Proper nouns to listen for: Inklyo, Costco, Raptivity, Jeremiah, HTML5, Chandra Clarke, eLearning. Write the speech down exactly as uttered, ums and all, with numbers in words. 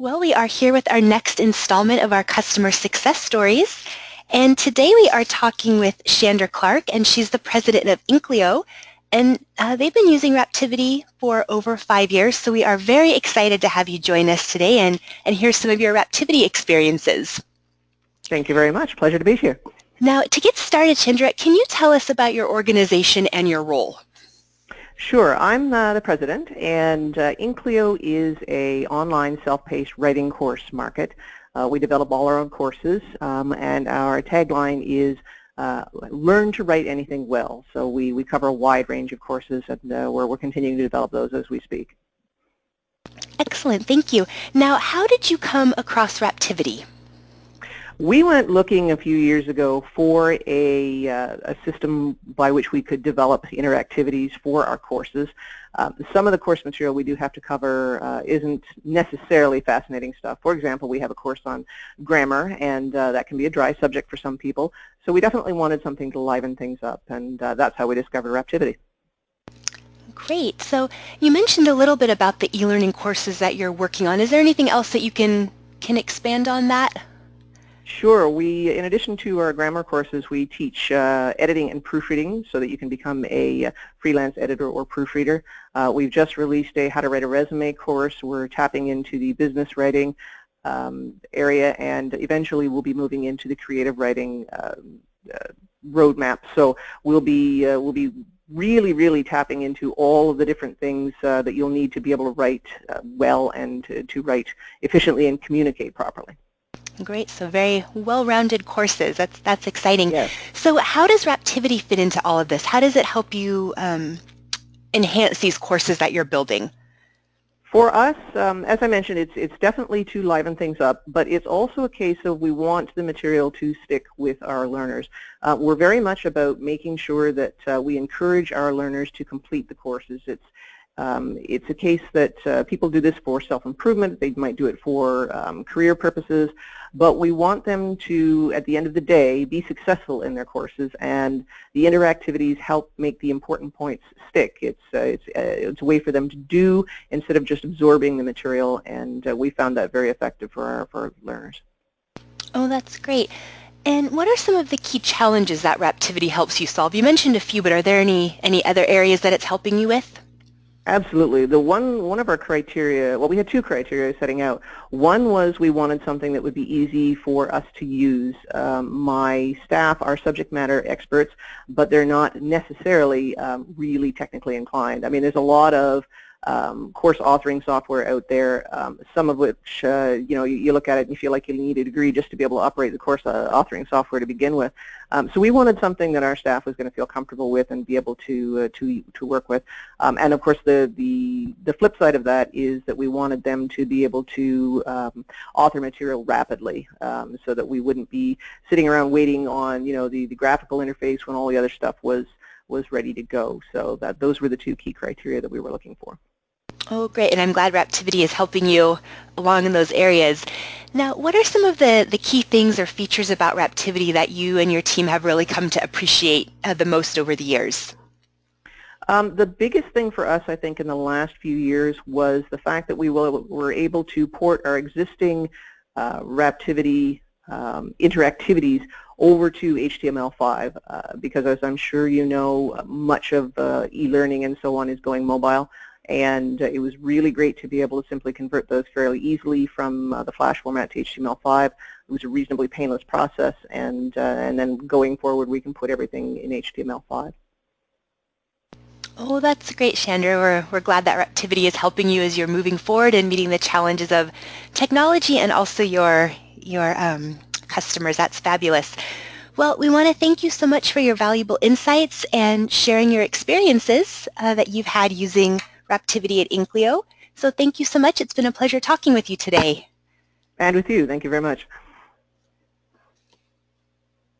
Well, we are here with our next installment of our Customer Success Stories, and today we are talking with Chandra Clarke, and she's the president of Inklyo, and uh, they've been using Raptivity for over five years, so we are very excited to have you join us today and, and hear some of your Raptivity experiences. Thank you very much. Pleasure to be here. Now, to get started, Chandra, can you tell us about your organization and your role? Sure. I'm uh, the president, and uh, Inklyo is a online self-paced writing course market. Uh, we develop all our own courses, um, and our tagline is uh, learn to write anything well. So we, we cover a wide range of courses, and uh, we're, we're continuing to develop those as we speak. Excellent. Thank you. Now, how did you come across Raptivity? We went looking a few years ago for a, uh, a system by which we could develop interactivities for our courses. Um, some of the course material we do have to cover uh, isn't necessarily fascinating stuff. For example, we have a course on grammar, and uh, that can be a dry subject for some people. So we definitely wanted something to liven things up, and uh, that's how we discovered Raptivity. Great. So you mentioned a little bit about the e-learning courses that you're working on. Is there anything else that you can, can expand on that? Sure. We, in addition to our grammar courses, we teach uh, editing and proofreading so that you can become a freelance editor or proofreader. Uh, we've just released a How to Write a Resume course. We're tapping into the business writing um, area, and eventually we'll be moving into the creative writing uh, uh, roadmap. So we'll be uh, we'll be really, really tapping into all of the different things uh, that you'll need to be able to write uh, well and to, to write efficiently and communicate properly. Great, so very well-rounded courses. That's that's exciting. Yes. So how does Raptivity fit into all of this? How does it help you um, enhance these courses that you're building? For us, um, as I mentioned, it's, it's definitely to liven things up, but it's also a case of we want the material to stick with our learners. Uh, we're very much about making sure that uh, we encourage our learners to complete the courses. It's Um, it's a case that uh, people do this for self-improvement, they might do it for um, career purposes, but we want them to, at the end of the day, be successful in their courses, and the interactivities help make the important points stick. It's, uh, it's, uh, it's a way for them to do instead of just absorbing the material, and uh, we found that very effective for our, for our learners. Oh, that's great. And what are some of the key challenges that Raptivity helps you solve? You mentioned a few, but are there any, any other areas that it's helping you with? Absolutely. The one, one of our criteria, well, we had two criteria setting out. One was we wanted something that would be easy for us to use. Um, my staff are subject matter experts, but they're not necessarily um, really technically inclined. I mean, there's a lot of um, course authoring software out there, um, some of which, uh, you know, you, you look at it and you feel like you need a degree just to be able to operate the course uh, authoring software to begin with. Um, so we wanted something that our staff was going to feel comfortable with and be able to uh, to to work with. Um, and of course, the the the flip side of that is that we wanted them to be able to um, author material rapidly, um, so that we wouldn't be sitting around waiting on you know the the graphical interface when all the other stuff was was ready to go. So that those were the two key criteria that we were looking for. Oh, great! And I'm glad Raptivity is helping you along in those areas. Now, what are some of the, the key things or features about Raptivity that you and your team have really come to appreciate uh, the most over the years? Um, the biggest thing for us, I think, in the last few years was the fact that we will, were able to port our existing uh, Raptivity um, interactivities over to H T M L five, uh, because as I'm sure you know, much of uh, e-learning and so on is going mobile. And uh, it was really great to be able to simply convert those fairly easily from uh, the Flash format to H T M L five. It was a reasonably painless process, and uh, and then going forward we can put everything in H T M L five. Oh, that's great, Chandra. We're, we're glad that Raptivity is helping you as you're moving forward and meeting the challenges of technology and also your, your um, customers. That's fabulous. Well, we want to thank you so much for your valuable insights and sharing your experiences uh, that you've had using Raptivity at Inklyo. So thank you so much. It's been a pleasure talking with you today. And with you. Thank you very much.